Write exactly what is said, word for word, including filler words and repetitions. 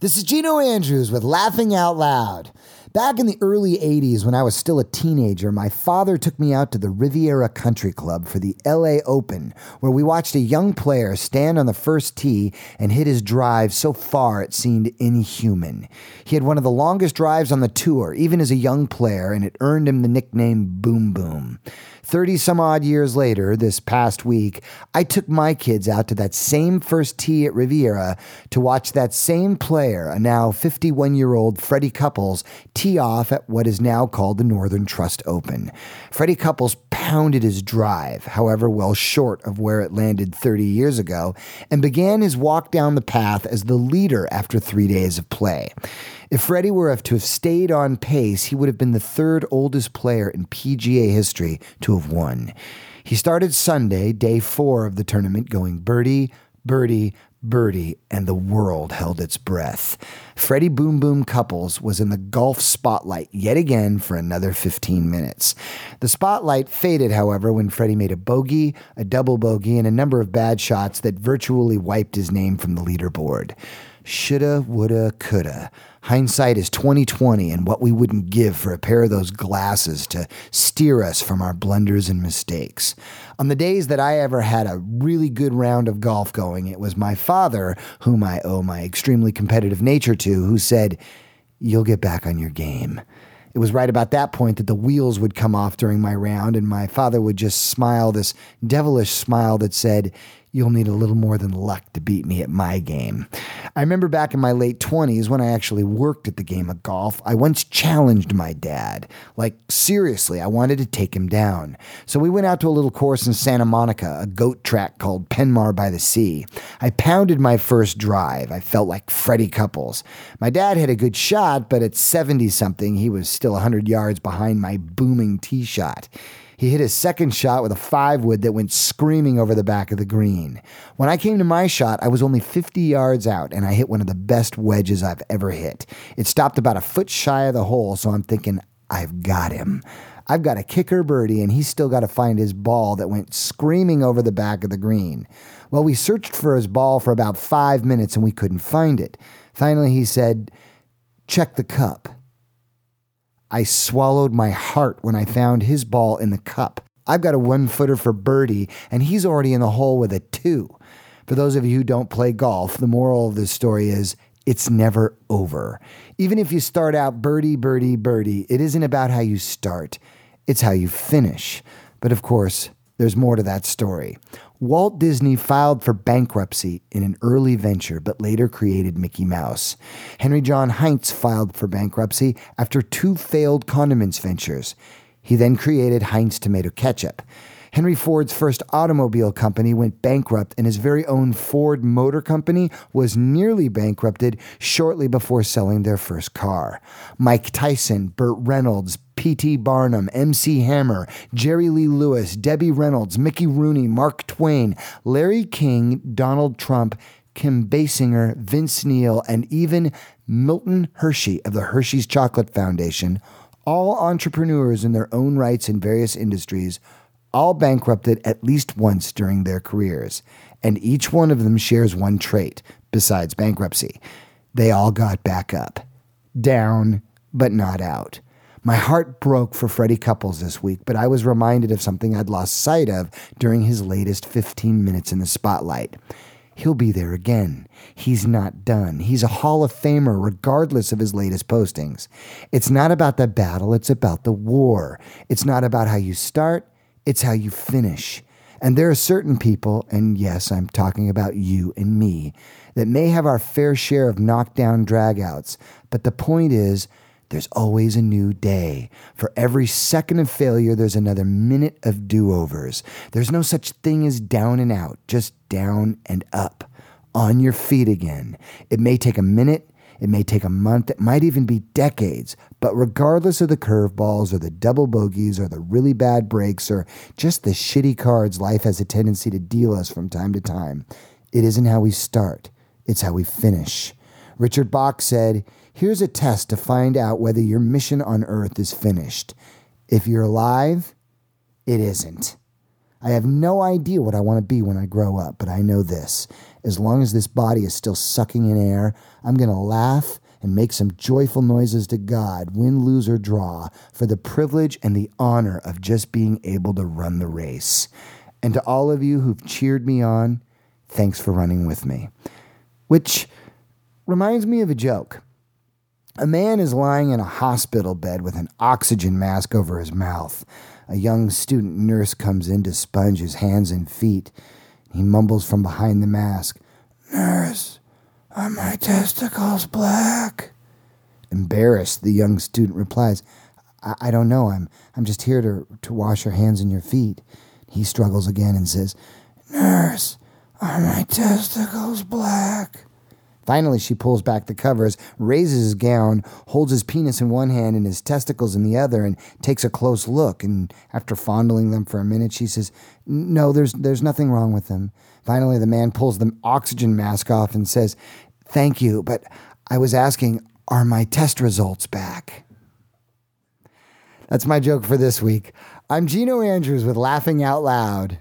This is Gino Andrews with Laughing Out Loud. Back in the early eighties, when I was still a teenager, my father took me out to the Riviera Country Club for the L A Open, where we watched a young player stand on the first tee and hit his drive so far it seemed inhuman. He had one of the longest drives on the tour, even as a young player, and it earned him the nickname Boom Boom. thirty-some-odd years later, this past week, I took my kids out to that same first tee at Riviera to watch that same player, a now fifty-one-year-old Freddie Couples, tee off at what is now called the Northern Trust Open. Freddie Couples pounded his drive, however well short of where it landed thirty years ago, and began his walk down the path as the leader after three days of play. If Freddie were to have stayed on pace, he would have been the third oldest player in P G A history to have won. He started Sunday, day four of the tournament, going birdie, birdie, birdie, and the world held its breath. Freddie Boom Boom Couples was in the golf spotlight yet again for another fifteen minutes. The spotlight faded, however, when Freddie made a bogey, a double bogey, and a number of bad shots that virtually wiped his name from the leaderboard. Shoulda, woulda, coulda. Hindsight is twenty twenty, and what we wouldn't give for a pair of those glasses to steer us from our blunders and mistakes. On the days that I ever had a really good round of golf going, it was my father, whom I owe my extremely competitive nature to, who said, "You'll get back on your game." It was right about that point that the wheels would come off during my round, and my father would just smile this devilish smile that said, "You'll need a little more than luck to beat me at my game." I remember back in my late twenties when I actually worked at the game of golf, I once challenged my dad. Like, seriously, I wanted to take him down. So we went out to a little course in Santa Monica, a goat track called Penmar by the Sea. I pounded my first drive. I felt like Freddie Couples. My dad had a good shot, but at seventy-something, he was still one hundred yards behind my booming tee shot. He hit his second shot with a five-wood that went screaming over the back of the green. When I came to my shot, I was only fifty yards out, and I hit one of the best wedges I've ever hit. It stopped about a foot shy of the hole, so I'm thinking, I've got him. I've got a kicker birdie, and he's still got to find his ball that went screaming over the back of the green. Well, we searched for his ball for about five minutes, and we couldn't find it. Finally, he said, "Check the cup." I swallowed my heart when I found his ball in the cup. I've got a one-footer for birdie, and he's already in the hole with a two. For those of you who don't play golf, the moral of this story is it's never over. Even if you start out birdie, birdie, birdie, it isn't about how you start. It's how you finish. But of course, there's more to that story. Walt Disney filed for bankruptcy in an early venture, but later created Mickey Mouse. Henry John Heinz filed for bankruptcy after two failed condiments ventures. He then created Heinz Tomato Ketchup. Henry Ford's first automobile company went bankrupt, and his very own Ford Motor Company was nearly bankrupted shortly before selling their first car. Mike Tyson, Burt Reynolds, P T Barnum, M C Hammer, Jerry Lee Lewis, Debbie Reynolds, Mickey Rooney, Mark Twain, Larry King, Donald Trump, Kim Basinger, Vince Neil, and even Milton Hershey of the Hershey's Chocolate Foundation, all entrepreneurs in their own rights in various industries, all bankrupted at least once during their careers. And each one of them shares one trait, besides bankruptcy. They all got back up. Down, but not out. My heart broke for Freddie Couples this week, but I was reminded of something I'd lost sight of during his latest fifteen minutes in the spotlight. He'll be there again. He's not done. He's a Hall of Famer regardless of his latest postings. It's not about the battle, it's about the war. It's not about how you start, it's how you finish. And there are certain people, and yes, I'm talking about you and me, that may have our fair share of knockdown dragouts, but the point is, there's always a new day. For every second of failure, there's another minute of do-overs. There's no such thing as down and out, just down and up, on your feet again. It may take a minute, it may take a month, it might even be decades, but regardless of the curveballs or the double bogeys or the really bad breaks or just the shitty cards life has a tendency to deal us from time to time, it isn't how we start, it's how we finish. Richard Bach said, "Here's a test to find out whether your mission on earth is finished. If you're alive, it isn't." I have no idea what I want to be when I grow up, but I know this. as long as this body is still sucking in air, I'm going to laugh and make some joyful noises to God, win, lose, or draw, for the privilege and the honor of just being able to run the race. And to all of you who've cheered me on, thanks for running with me. Which reminds me of a joke. A man is lying in a hospital bed with an oxygen mask over his mouth. A young student nurse comes in to sponge his hands and feet. He mumbles from behind the mask, "Nurse, are my testicles black?" Embarrassed, the young student replies, I, I don't know. I'm I'm just here to, to wash your hands and your feet. He struggles again and says, "Nurse, are my testicles black?" Finally, she pulls back the covers, raises his gown, holds his penis in one hand and his testicles in the other, and takes a close look. And after fondling them for a minute, she says, "No, there's there's nothing wrong with them." Finally, the man pulls the oxygen mask off and says, "Thank you, but I was asking, are my test results back?" That's my joke for this week. I'm Gino Andrews with Laughing Out Loud.